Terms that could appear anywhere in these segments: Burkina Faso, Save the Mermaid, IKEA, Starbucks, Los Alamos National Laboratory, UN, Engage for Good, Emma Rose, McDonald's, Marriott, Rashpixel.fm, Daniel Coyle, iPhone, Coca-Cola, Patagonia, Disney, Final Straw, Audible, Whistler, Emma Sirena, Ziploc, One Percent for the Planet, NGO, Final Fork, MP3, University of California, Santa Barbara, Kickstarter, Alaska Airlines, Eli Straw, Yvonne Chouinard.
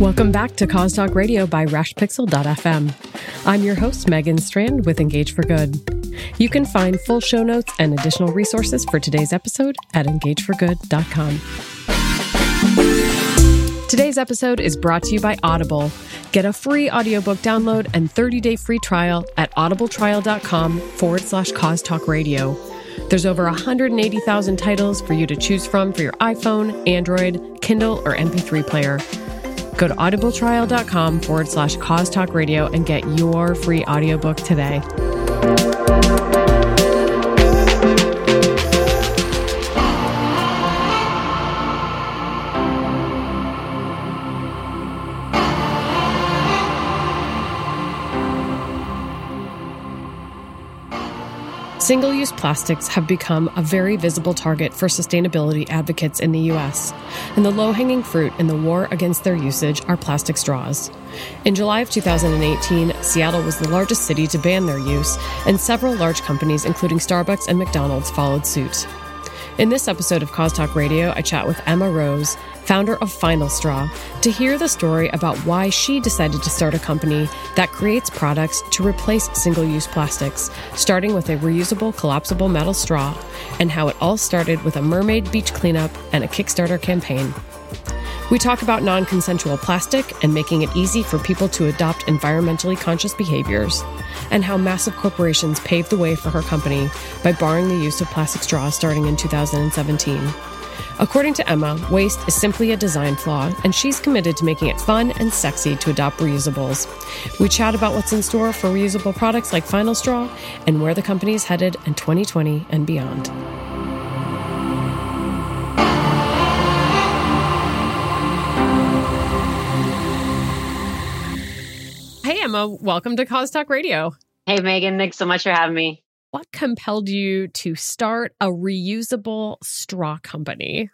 Welcome back to Cause Talk Radio by Rashpixel.fm. I'm your host, Megan Strand with Engage for Good. You can find full show notes and additional resources for today's episode at engageforgood.com. Today's episode is brought to you by Audible. Get a free audiobook download and 30-day free trial at audibletrial.com/Cause Talk Radio. There's over 180,000 titles for you to choose from for your iPhone, Android, Kindle, or MP3 player. Go to audibletrial.com/Cause Talk Radio and get your free audiobook today. Single-use plastics have become a very visible target for sustainability advocates in the U.S., and the low-hanging fruit in the war against their usage are plastic straws. In July of 2018, Seattle was the largest city to ban their use, and several large companies, including Starbucks and McDonald's, followed suit. In this episode of Cause Talk Radio, I chat with Emma Rose, founder of Final Straw, to hear the story about why she decided to start a company that creates products to replace single-use plastics, starting with a reusable, collapsible metal straw, and how it all started with a mermaid beach cleanup and a Kickstarter campaign. We talk about non-consensual plastic and making it easy for people to adopt environmentally conscious behaviors, and how massive corporations paved the way for her company by barring the use of plastic straws starting in 2017. According to Emma, waste is simply a design flaw, and she's committed to making it fun and sexy to adopt reusables. We chat about what's in store for reusable products like Final Straw and where the company is headed in 2020 and beyond. Hey, Emma, welcome to Cause Talk Radio. Hey, Megan, thanks so much for having me. What compelled you to start a reusable straw company?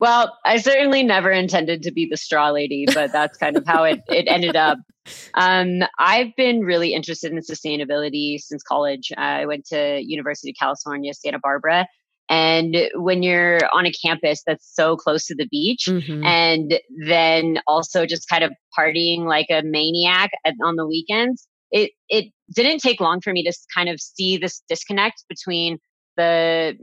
Well, I certainly never intended to be the straw lady, but that's kind of how it ended up. I've been really interested in sustainability since college. I went to University of California, Santa Barbara. And when you're on a campus that's so close to the beach, mm-hmm. and then also just kind of partying like a maniac on the weekends, it didn't take long for me to kind of see this disconnect between the,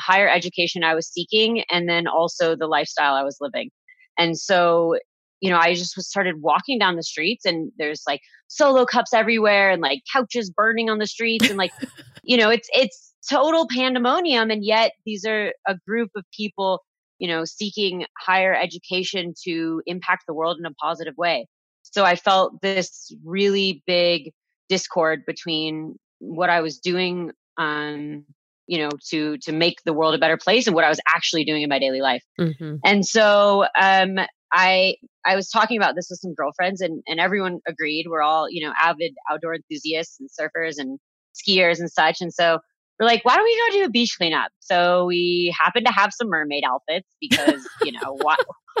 higher education I was seeking and then also the lifestyle I was living. And so, I just started walking down the streets and there's like solo cups everywhere and like couches burning on the streets and like, it's total pandemonium. And yet these are a group of people, seeking higher education to impact the world in a positive way. So I felt this really big discord between what I was doing, to make the world a better place and what I was actually doing in my daily life. Mm-hmm. And so I was talking about this with some girlfriends and everyone agreed. We're all, avid outdoor enthusiasts and surfers and skiers and such. And so we're like, why don't we go do a beach cleanup? So we happen to have some mermaid outfits because,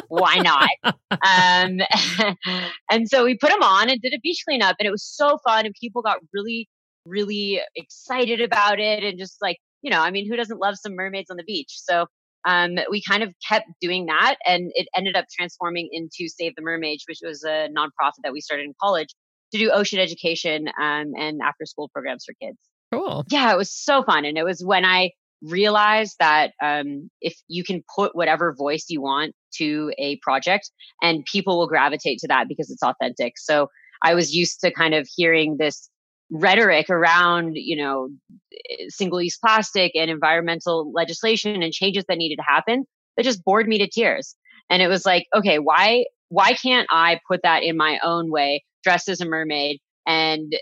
why not? And so we put them on and did a beach cleanup and it was so fun. And people got really, really excited about it. And just like, who doesn't love some mermaids on the beach? So we kind of kept doing that. And it ended up transforming into Save the Mermaid, which was a nonprofit that we started in college to do ocean education and after school programs for kids. Cool. Yeah, it was so fun. And it was when I realized that if you can put whatever voice you want to a project and people will gravitate to that because it's authentic. So I was used to kind of hearing this rhetoric around, single-use plastic and environmental legislation and changes that needed to happen that just bored me to tears. And it was like, okay, why can't I put that in my own way, dressed as a mermaid, and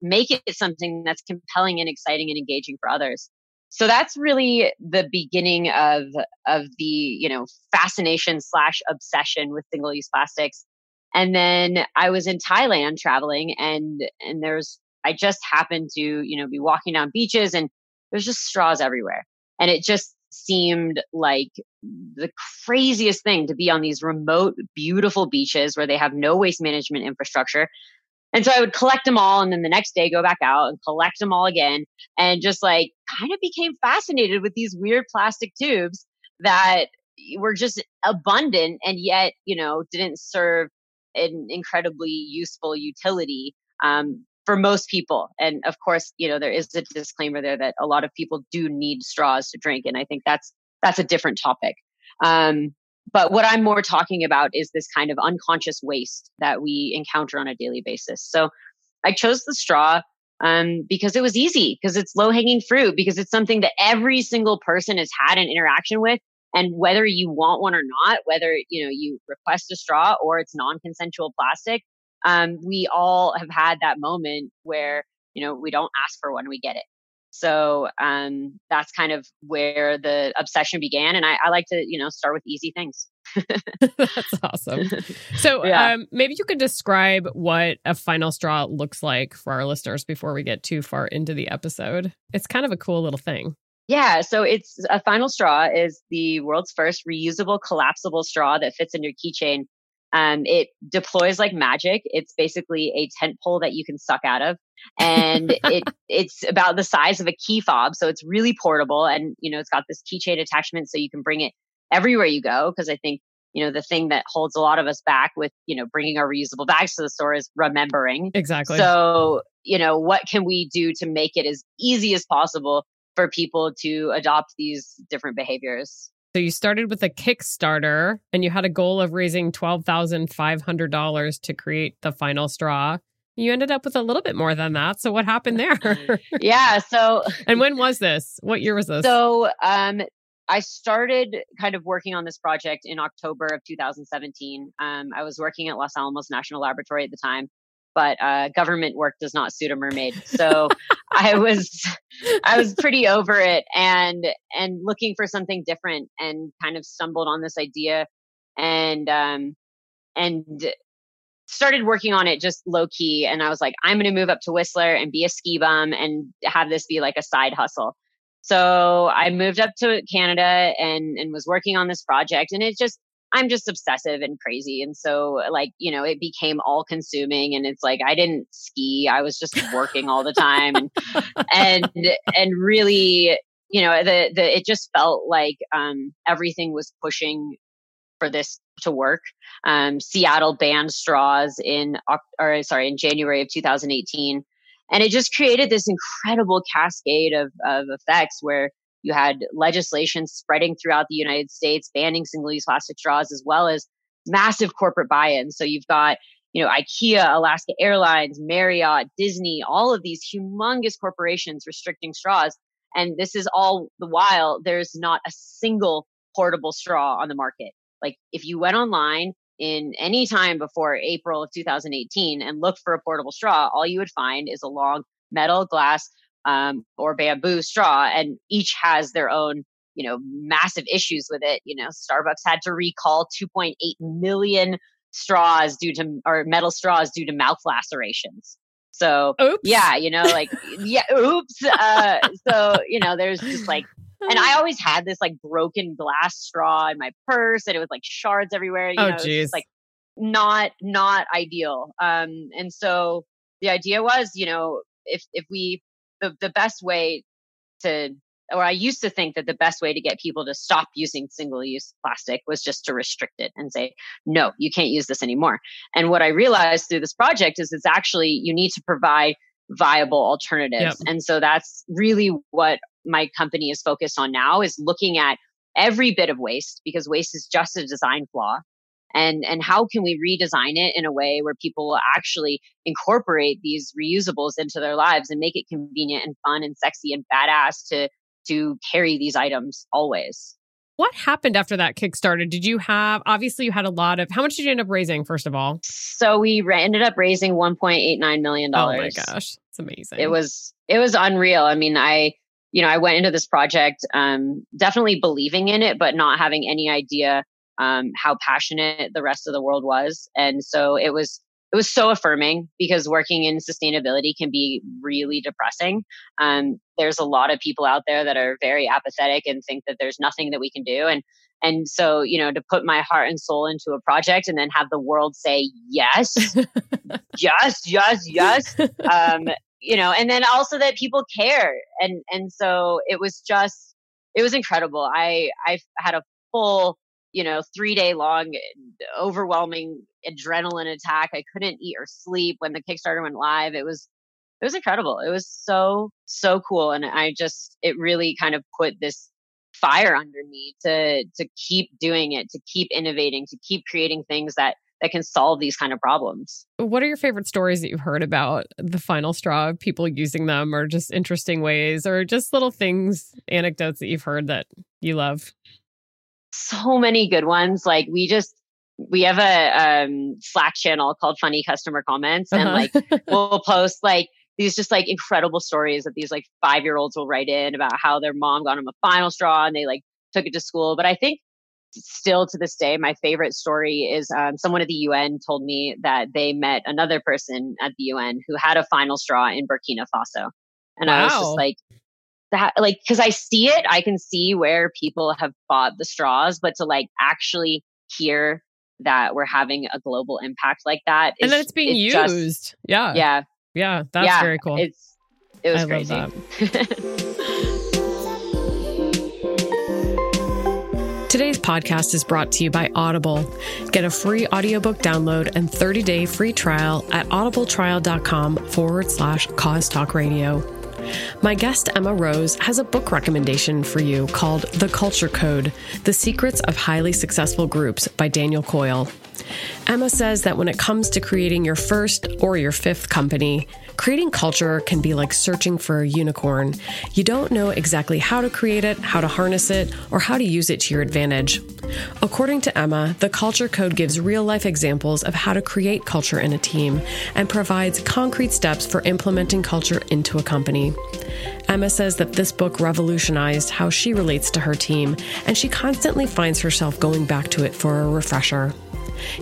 make it something that's compelling and exciting and engaging for others. So that's really the beginning of the, fascination / obsession with single-use plastics. And then I was in Thailand traveling and I just happened to, be walking down beaches and there's just straws everywhere. And it just seemed like the craziest thing to be on these remote, beautiful beaches where they have no waste management infrastructure. And so I would collect them all and then the next day go back out and collect them all again and just like kind of became fascinated with these weird plastic tubes that, were just abundant and yet, you know, didn't serve an incredibly useful utility for most people. And of course, you know, there is a disclaimer there that a lot of people do need straws to drink. And I think that's a different topic. But what I'm more talking about is this kind of unconscious waste that we encounter on a daily basis. So I chose the straw because it was easy, because it's low hanging fruit, because it's something that every single person has had an interaction with. And whether you want one or not, whether, you know, you request a straw or it's non-consensual plastic, we all have had that moment where, you know, we don't ask for one, we get it. So that's kind of where the obsession began. And I like to, you know, start with easy things. That's awesome. So yeah. Maybe you could describe what a final straw looks like for our listeners before we get too far into the episode. It's kind of a cool little thing. Yeah. So it's a final straw is the world's first reusable collapsible straw that fits in your keychain. It deploys like magic. It's basically a tent pole that you can suck out of. And it's about the size of a key fob. So it's really portable. And, you know, it's got this keychain attachment so you can bring it everywhere you go. Because I think, you know, the thing that holds a lot of us back with, you know, bringing our reusable bags to the store is remembering. Exactly. So, you know, what can we do to make it as easy as possible for people to adopt these different behaviors? So you started with a Kickstarter and you had a goal of raising $12,500 to create the final straw. You ended up with a little bit more than that. So what happened there? Yeah. So, and when was this? What year was this? So I started kind of working on this project in October of 2017. I was working at Los Alamos National Laboratory at the time, but government work does not suit a mermaid. So I was pretty over it and looking for something different and kind of stumbled on this idea and started working on it just low key. And I was like, I'm going to move up to Whistler and be a ski bum and have this be like a side hustle. So I moved up to Canada and was working on this project, and I'm just obsessive and crazy. And so, like, you know, it became all consuming, and it's like, I didn't ski. I was just working all the time and really, you know, it just felt like, everything was pushing for this to work. Seattle banned straws in January of 2018. And it just created this incredible cascade of effects where you had legislation spreading throughout the United States, banning single-use plastic straws, as well as massive corporate buy-in. So you've got, you know, IKEA, Alaska Airlines, Marriott, Disney, all of these humongous corporations restricting straws. And this is all the while there's not a single portable straw on the market. Like, if you went online in any time before April of 2018 and looked for a portable straw, all you would find is a long metal, glass, or bamboo straw, and each has their own, you know, massive issues with it. You know, Starbucks had to recall 2.8 million straws metal straws due to mouth lacerations. So, oops. Yeah, you know, like, yeah, oops. So, you know, there's just like, and I always had this like broken glass straw in my purse, and it was like shards everywhere. You know, it was just, like, not ideal. And so the idea was, you know, the best way to, or I used to think that the best way to get people to stop using single-use plastic was just to restrict it and say, no, you can't use this anymore. And what I realized through this project is it's actually, you need to provide viable alternatives. Yep. And so that's really what my company is focused on now, is looking at every bit of waste, because waste is just a design flaw. And how can we redesign it in a way where people will actually incorporate these reusables into their lives and make it convenient and fun and sexy and badass to carry these items always? What happened after that Kickstarter? Obviously you had a lot of, how much did you end up raising, first of all? So we ended up raising $1.89 million. Oh my gosh, it's amazing. It was unreal. I mean, I went into this project definitely believing in it, but not having any idea how passionate the rest of the world was. And so it was so affirming, because working in sustainability can be really depressing. There's a lot of people out there that are very apathetic and think that there's nothing that we can do. And so, you know, to put my heart and soul into a project and then have the world say, yes, yes, you know, and then also that people care. And so it was incredible. I had a full you know, 3-day long, overwhelming adrenaline attack. I couldn't eat or sleep when the Kickstarter went live. It was incredible. It was so, so cool. And it really kind of put this fire under me to keep doing it, to keep innovating, to keep creating things that can solve these kind of problems. What are your favorite stories that you've heard about the Final Straw, people using them, or just interesting ways, or just little things, anecdotes that you've heard that you love? So many good ones. Like we have a Slack channel called Funny Customer Comments, and we'll post these just incredible stories that these 5-year-olds will write in about how their mom got them a Final Straw and they took it to school. But I think still to this day, my favorite story is someone at the UN told me that they met another person at the UN who had a Final Straw in Burkina Faso. And wow. I was just because I see it, I can see where people have bought the straws, but to actually hear that we're having a global impact like that. And that it's being used. Just, yeah. Yeah. Yeah. That's very cool. It was crazy. Today's podcast is brought to you by Audible. Get a free audiobook download and 30-day free trial at audibletrial.com/causetalkradio. My guest, Emma Rose, has a book recommendation for you called The Culture Code: The Secrets of Highly Successful Groups by Daniel Coyle. Emma says that when it comes to creating your first or your fifth company, creating culture can be like searching for a unicorn. You don't know exactly how to create it, how to harness it, or how to use it to your advantage. According to Emma, the Culture Code gives real-life examples of how to create culture in a team and provides concrete steps for implementing culture into a company. Emma says that this book revolutionized how she relates to her team, and she constantly finds herself going back to it for a refresher.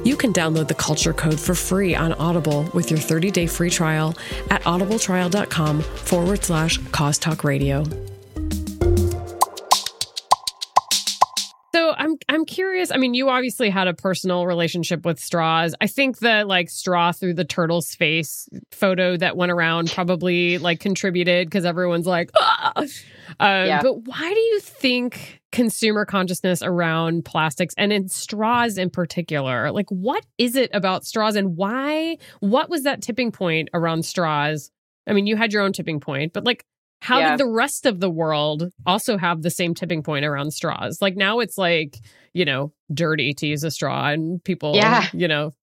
You can download The Culture Code for free on Audible with your 30-day free trial at audibletrial.com/causetalkradio. So I'm curious. I mean, you obviously had a personal relationship with straws. I think the straw through the turtle's face photo that went around probably contributed because everyone's ah! Yeah. But why do you think consumer consciousness around plastics and in straws in particular, what is it about straws and why? What was that tipping point around straws? I mean, you had your own tipping point, but how did the rest of the world also have the same tipping point around straws? Now it's dirty to use a straw and people,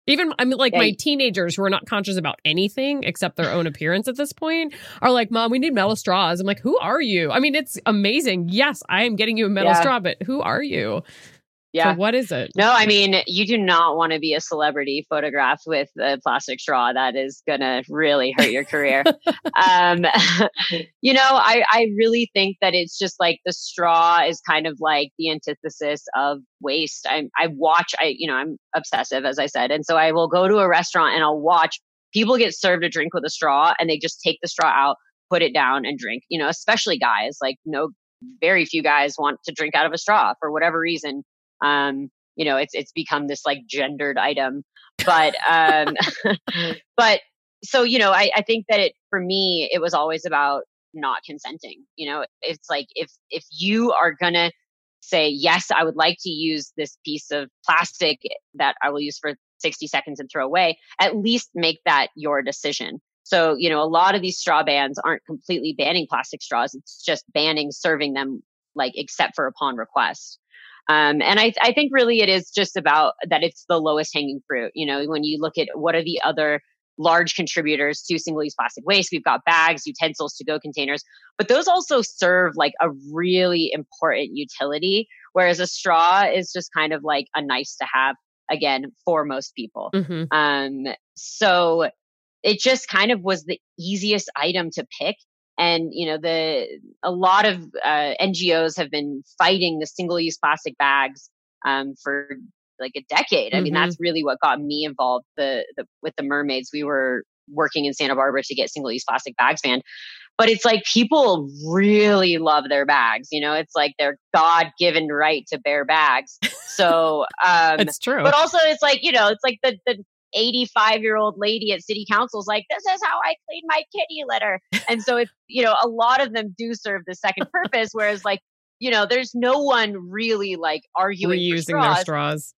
even my teenagers who are not conscious about anything except their own appearance at this point are Mom, we need metal straws. I'm who are you? I mean, it's amazing. Yes, I am getting you a metal straw, but who are you? Yeah. So what is it? No, I mean, you do not want to be a celebrity photographed with a plastic straw. That is going to really hurt your career. I really think that it's just the straw is kind of the antithesis of waste. I'm obsessive, as I said. And so I will go to a restaurant and I'll watch people get served a drink with a straw and they just take the straw out, put it down and drink, especially guys, very few guys want to drink out of a straw for whatever reason. It's become this gendered item, but, but so, I think that for me, it was always about not consenting. It's if you are gonna say, yes, I would like to use this piece of plastic that I will use for 60 seconds and throw away, at least make that your decision. So, a lot of these straw bans aren't completely banning plastic straws. It's just banning serving them, except for upon request. And I think really it is just about that it's the lowest hanging fruit. When you look at what are the other large contributors to single-use plastic waste, we've got bags, utensils, to-go containers, but those also serve a really important utility, whereas a straw is just kind of a nice to have, again, for most people. Mm-hmm. So it just kind of was the easiest item to pick. And, a lot of NGOs have been fighting the single-use plastic bags for a decade. I mean, that's really what got me involved with the mermaids. We were working in Santa Barbara to get single-use plastic bags banned. But it's people really love their bags. It's their God-given right to bear bags. So it's true. But also it's the 85-year-old lady at city council's this is how I clean my kitty litter. And so it's, a lot of them do serve the second purpose. Whereas you know, there's no one really like arguing reusing their straws.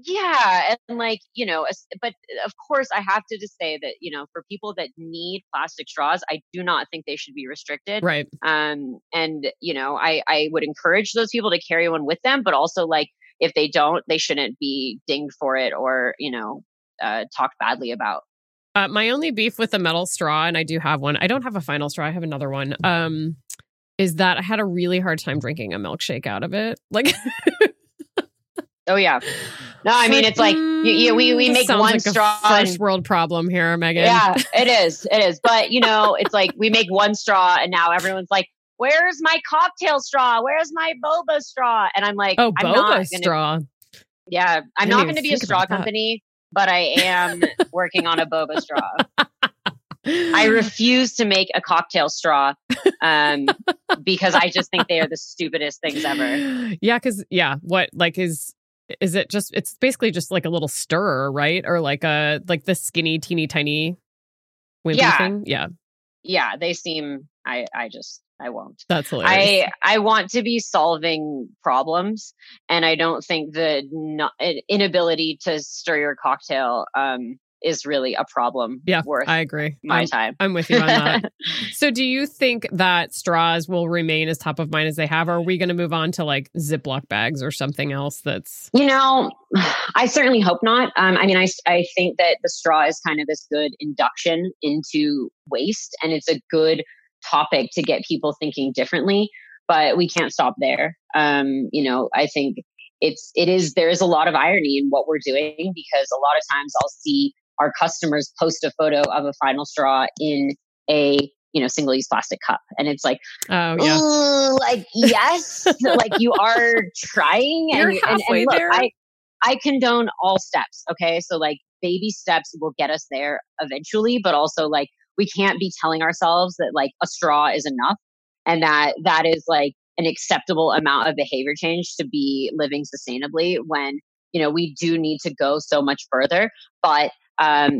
Yeah. And like, you know, but of course I have to just say that, you know, for people that need plastic straws, I do not think they should be restricted. Right. And, you know, I would encourage those people to carry one with them, but also like if they don't, they shouldn't be dinged for it or, you know, talked badly about. My only beef with a metal straw, and I do have one, I don't have a Final Straw, I have another one, is that I had a really hard time drinking a milkshake out of it. Like, oh yeah. No, I mean, it's like, yeah, we make one like straw. First world problem here, Megan. Yeah, it is. But you know, it's like we make one straw and now everyone's like, where's my cocktail straw? Where's my boba straw? And I'm like, oh, straw. Yeah. I'm not going to be a straw company, but I am working on a boba straw. I refuse to make a cocktail straw because I just think they are the stupidest things ever. Yeah. Cause yeah. What like is it just, it's basically just like a little stirrer, right? Or like a, like the skinny, teeny tiny wimpy thing. Yeah. Yeah. They seem, I won't. That's hilarious. I want to be solving problems, and I don't think the inability to stir your cocktail is really a problem. Yeah, I agree. My time. I'm with you on that. So do you think that straws will remain as top of mind as they have? Or are we going to move on to like Ziploc bags or something else that's... You know, I certainly hope not. I mean, I think that the straw is kind of this good induction into waste, and it's a good topic to get people thinking differently, but we can't stop there. You know, I think there is a lot of irony in what we're doing, because a lot of times I'll see our customers post a photo of a Final Straw in a, you know, single-use plastic cup. And it's like, oh, yeah. Ooh, like, yes, like you are trying. You're halfway there. I condone all steps. Okay. So like baby steps will get us there eventually, but also like, we can't be telling ourselves that like a straw is enough, and that is like an acceptable amount of behavior change to be living sustainably, when, you know, we do need to go so much further. But,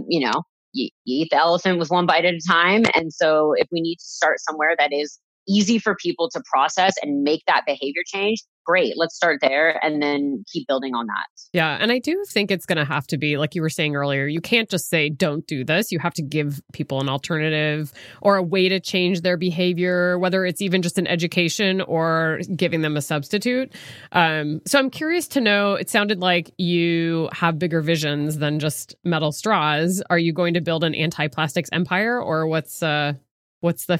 you know, you eat the elephant with one bite at a time. And so if we need to start somewhere that is easy for people to process and make that behavior change, great, let's start there and then keep building on that. Yeah. And I do think it's going to have to be, like you were saying earlier, you can't just say, don't do this. You have to give people an alternative or a way to change their behavior, whether it's even just an education or giving them a substitute. So I'm curious to know, it sounded like you have bigger visions than just metal straws. Are you going to build an anti-plastics empire, or what's the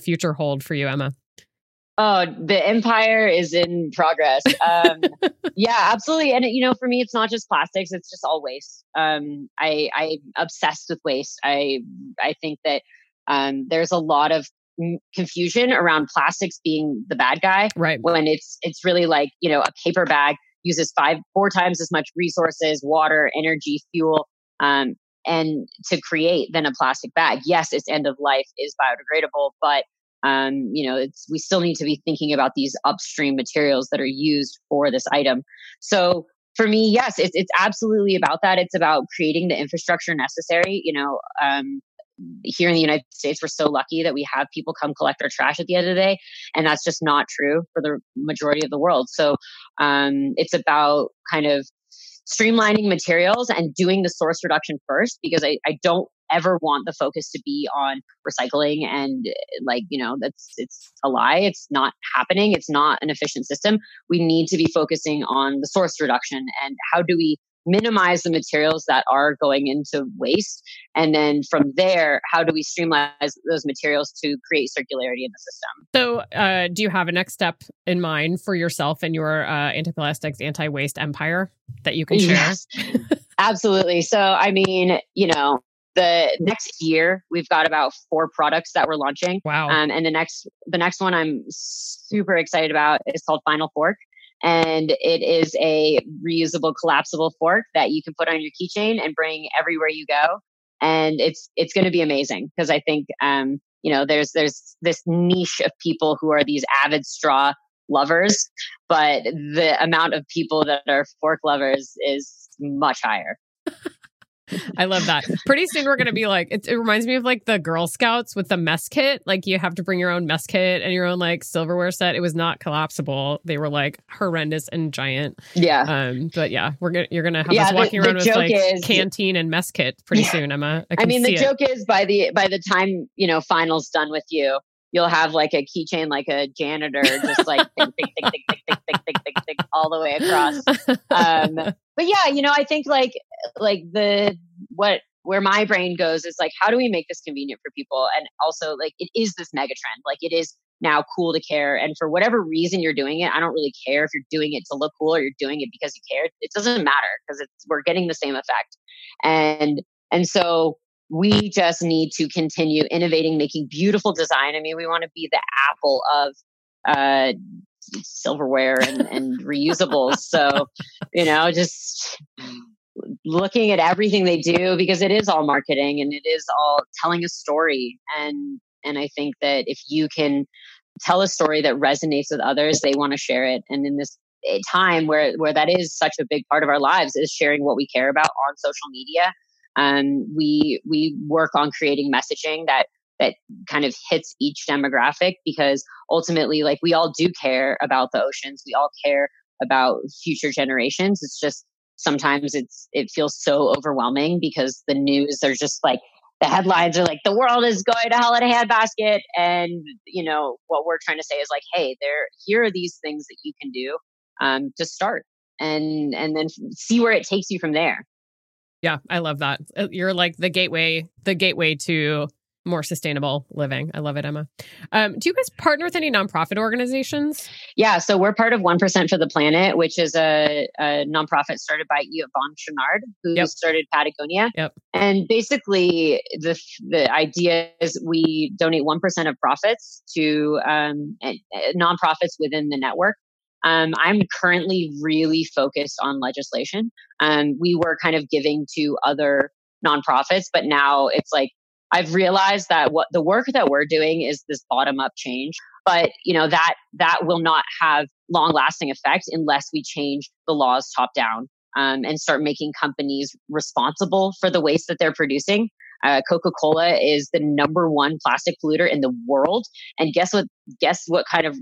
future hold for you, Emma? Oh, the empire is in progress. Yeah, absolutely. And, you know, for me, it's not just plastics. It's just all waste. I'm obsessed with waste. I think that there's a lot of confusion around plastics being the bad guy. Right. When it's really like, you know, a paper bag uses four times as much resources, water, energy, fuel, and to create than a plastic bag. Yes, its end of life is biodegradable, but you know, we still need to be thinking about these upstream materials that are used for this item. So for me, yes, it's absolutely about that. It's about creating the infrastructure necessary. You know, here in the United States, we're so lucky that we have people come collect our trash at the end of the day. And that's just not true for the majority of the world. So it's about kind of streamlining materials and doing the source reduction first, because I don't ever want the focus to be on recycling and like, you know, it's a lie. It's not happening. It's not an efficient system. We need to be focusing on the source reduction and how do we minimize the materials that are going into waste. And then from there, how do we streamline those materials to create circularity in the system? So do you have a next step in mind for yourself and your anti-plastics, anti-waste empire that you can share? Yes, absolutely. So, I mean, you know, the next year, we've got about 4 products that we're launching. Wow. And the next one I'm super excited about is called Final Fork. And it is a reusable, collapsible fork that you can put on your keychain and bring everywhere you go. And it's going to be amazing, because I think, you know, there's this niche of people who are these avid straw lovers, but the amount of people that are fork lovers is much higher. I love that. Pretty soon we're going to be like, it reminds me of like the Girl Scouts with the mess kit. Like you have to bring your own mess kit and your own like silverware set. It was not collapsible. They were like horrendous and giant. Yeah. But yeah, you're going to have us walking around with like canteen and mess kit pretty soon, Emma. I mean, the joke is by the time, you know, final's done with you, you'll have like a keychain, like a janitor, just like think, think, all the way across. But yeah, you know, I think where my brain goes is like, how do we make this convenient for people? And also like, it is this mega trend. Like it is now cool to care. And for whatever reason you're doing it, I don't really care if you're doing it to look cool or you're doing it because you care. It doesn't matter because we're getting the same effect. And so we just need to continue innovating, making beautiful design. I mean, we want to be the Apple of silverware and reusables. So, you know, just looking at everything they do because it is all marketing and it is all telling a story. And I think that if you can tell a story that resonates with others, they want to share it. And in this time where that is such a big part of our lives is sharing what we care about on social media. We work on creating messaging that kind of hits each demographic because ultimately, like we all do care about the oceans. We all care about future generations. It's just sometimes it feels so overwhelming because the news are just like the headlines are like the world is going to hell in a handbasket. And you know, what we're trying to say is like, hey, here are these things that you can do to start and then see where it takes you from there. Yeah, I love that. You're like the gateway to more sustainable living. I love it, Emma. Do you guys partner with any nonprofit organizations? Yeah, so we're part of 1% for the Planet, which is a nonprofit started by Yvonne Chouinard, who started Patagonia. Yep. And basically, the idea is we donate 1% of profits to nonprofits within the network. I'm currently really focused on legislation. We were kind of giving to other nonprofits, but now it's like I've realized that what the work that we're doing is this bottom-up change. But you know that will not have long-lasting effect unless we change the laws top-down and start making companies responsible for the waste that they're producing. Coca-Cola is the number one plastic polluter in the world. And guess what kind of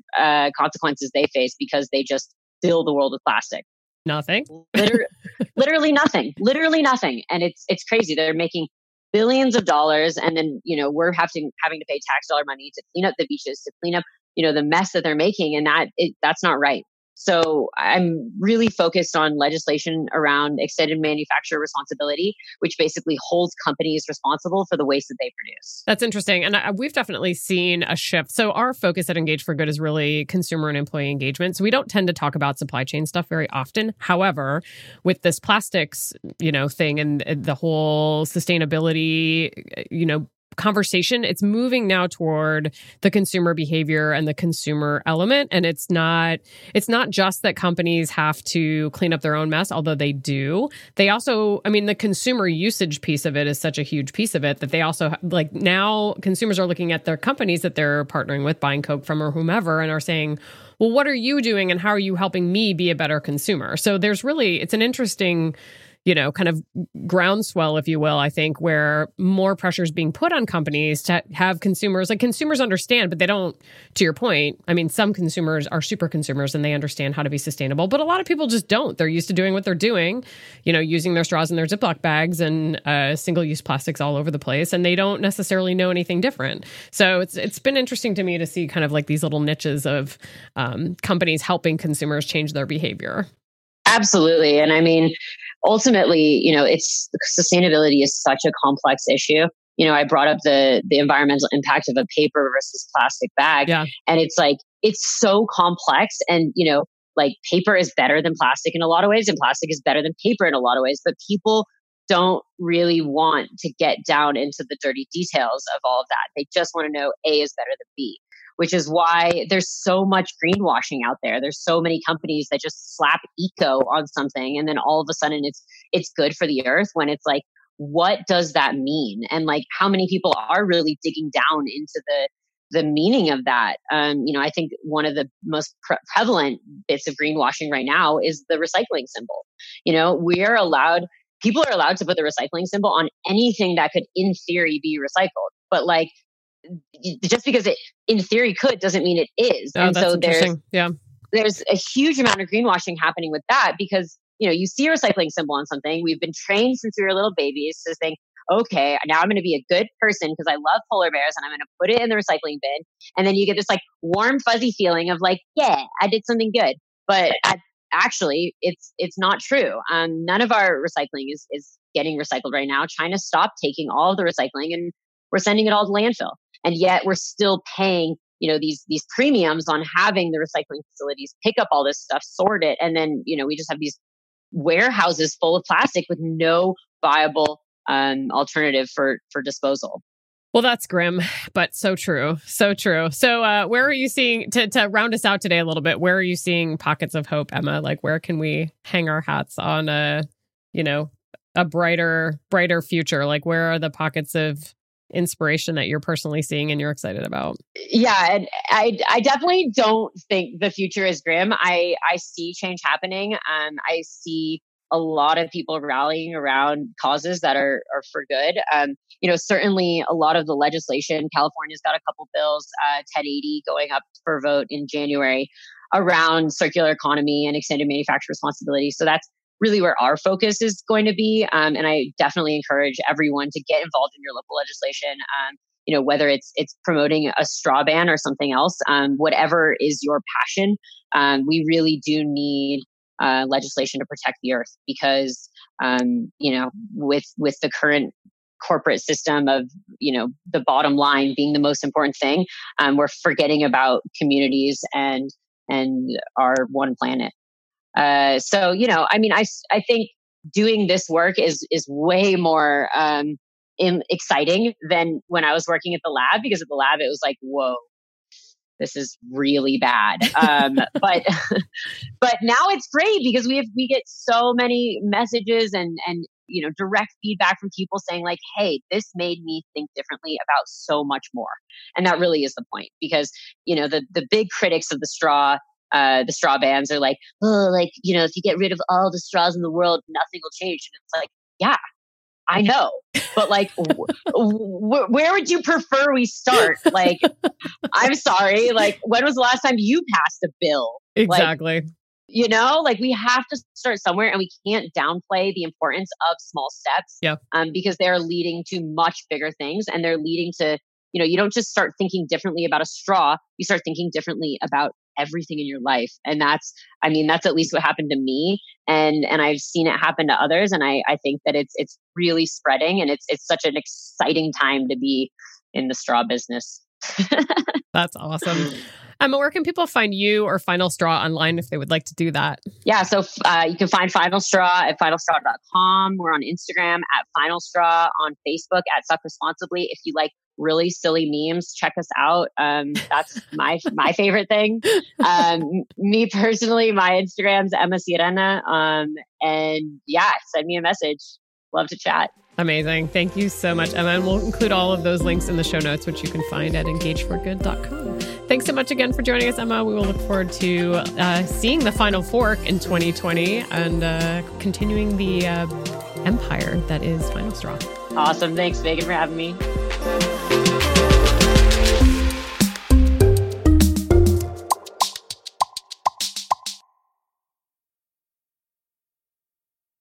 consequences they face because they just fill the world with plastic. Nothing. Literally nothing. Literally nothing. And it's crazy. They're making billions of dollars. And then, you know, we're having to pay tax dollar money to clean up the beaches, to clean up, you know, the mess that they're making. And that's not right. So I'm really focused on legislation around extended manufacturer responsibility, which basically holds companies responsible for the waste that they produce. That's interesting. And we've definitely seen a shift. So our focus at Engage for Good is really consumer and employee engagement. So we don't tend to talk about supply chain stuff very often. However, with this plastics, you know, thing and the whole sustainability, you know, conversation, it's moving now toward the consumer behavior and the consumer element. And it's not just that companies have to clean up their own mess, although they do. They also, I mean, the consumer usage piece of it is such a huge piece of it that they also, like now consumers are looking at their companies that they're partnering with, buying Coke from or whomever, and are saying, well, what are you doing and how are you helping me be a better consumer? So there's really, it's an interesting, you know, kind of groundswell, if you will, I think, where more pressure is being put on companies to have consumers, like consumers understand, but they don't, to your point, I mean, some consumers are super consumers and they understand how to be sustainable, but a lot of people just don't. They're used to doing what they're doing, you know, using their straws in their Ziploc bags and single-use plastics all over the place, and they don't necessarily know anything different. So it's been interesting to me to see kind of like these little niches of companies helping consumers change their behavior. Absolutely. And I mean, ultimately, you know, it's sustainability is such a complex issue. You know, I brought up the environmental impact of a paper versus plastic bag. Yeah. And it's like, it's so complex. And, you know, like paper is better than plastic in a lot of ways, and plastic is better than paper in a lot of ways. But people don't really want to get down into the dirty details of all of that. They just want to know A is better than B, which is why there's so much greenwashing out there. There's so many companies that just slap eco on something, and then all of a sudden it's good for the earth, when it's like, what does that mean? And like, how many people are really digging down into the meaning of that? You know, I think one of the most prevalent bits of greenwashing right now is the recycling symbol. You know, we are allowed people are allowed to put the recycling symbol on anything that could, in theory, be recycled. But like, just because it, in theory, could doesn't mean it is. Oh, and so there's a huge amount of greenwashing happening with that because, you know, you see a recycling symbol on something. We've been trained since we were little babies to think, okay, now I'm going to be a good person because I love polar bears and I'm going to put it in the recycling bin. And then you get this like warm, fuzzy feeling of like, yeah, I did something good. But actually, it's not true. None of our recycling is getting recycled right now. China stopped taking all of the recycling and we're sending it all to landfill. And yet we're still paying, you know, these premiums on having the recycling facilities pick up all this stuff, sort it. And then, you know, we just have these warehouses full of plastic with no viable alternative for disposal. Well, that's grim, but so true. So true. So where are you seeing, to round us out today a little bit, where are you seeing pockets of hope, Emma? Like, where can we hang our hats on a brighter future? Like, where are the pockets of inspiration that you're personally seeing and you're excited about? Yeah. And I definitely don't think the future is grim. I see change happening. I see a lot of people rallying around causes that are for good. You know, certainly a lot of the legislation, California's got a couple bills, 1080 going up for vote in January around circular economy and extended manufacturer responsibility. So that's really where our focus is going to be. And I definitely encourage everyone to get involved in your local legislation. You know, whether it's promoting a straw ban or something else, whatever is your passion, we really do need legislation to protect the earth because, you know, with the current corporate system of, you know, the bottom line being the most important thing, we're forgetting about communities and our one planet. So, you know, I mean, I think doing this work is way more exciting than when I was working at the lab, because at the lab, it was like, whoa, this is really bad. But now it's great because we get so many messages and, you know, direct feedback from people saying like, hey, this made me think differently about so much more. And that really is the point because, you know, the big critics of the straw bans are like, oh, like, you know, if you get rid of all the straws in the world, nothing will change. And it's like, yeah, I know. But like, where would you prefer we start? Like, I'm sorry. Like, when was the last time you passed a bill? Exactly. Like, you know, like we have to start somewhere and we can't downplay the importance of small steps because they're leading to much bigger things and they're leading to, you know, you don't just start thinking differently about a straw. You start thinking differently about everything in your life. And that's at least what happened to me. And I've seen it happen to others. And I think that it's really spreading and it's such an exciting time to be in the straw business. That's awesome. Emma, where can people find you or Final Straw online if they would like to do that? Yeah. So you can find Final Straw at finalstraw.com. We're on Instagram at Final Straw, on Facebook at Suck Responsibly. If you like really silly memes, check us out. That's my favorite thing. Me personally, my Instagram's Emma Sirena. And yeah, send me a message. Love to chat. Amazing. Thank you so much, Emma. And we'll include all of those links in the show notes, which you can find at engageforgood.com. Thanks so much again for joining us, Emma. We will look forward to seeing the Final Fork in 2020 and continuing the empire that is Final Straw. Awesome. Thanks, Megan, for having me.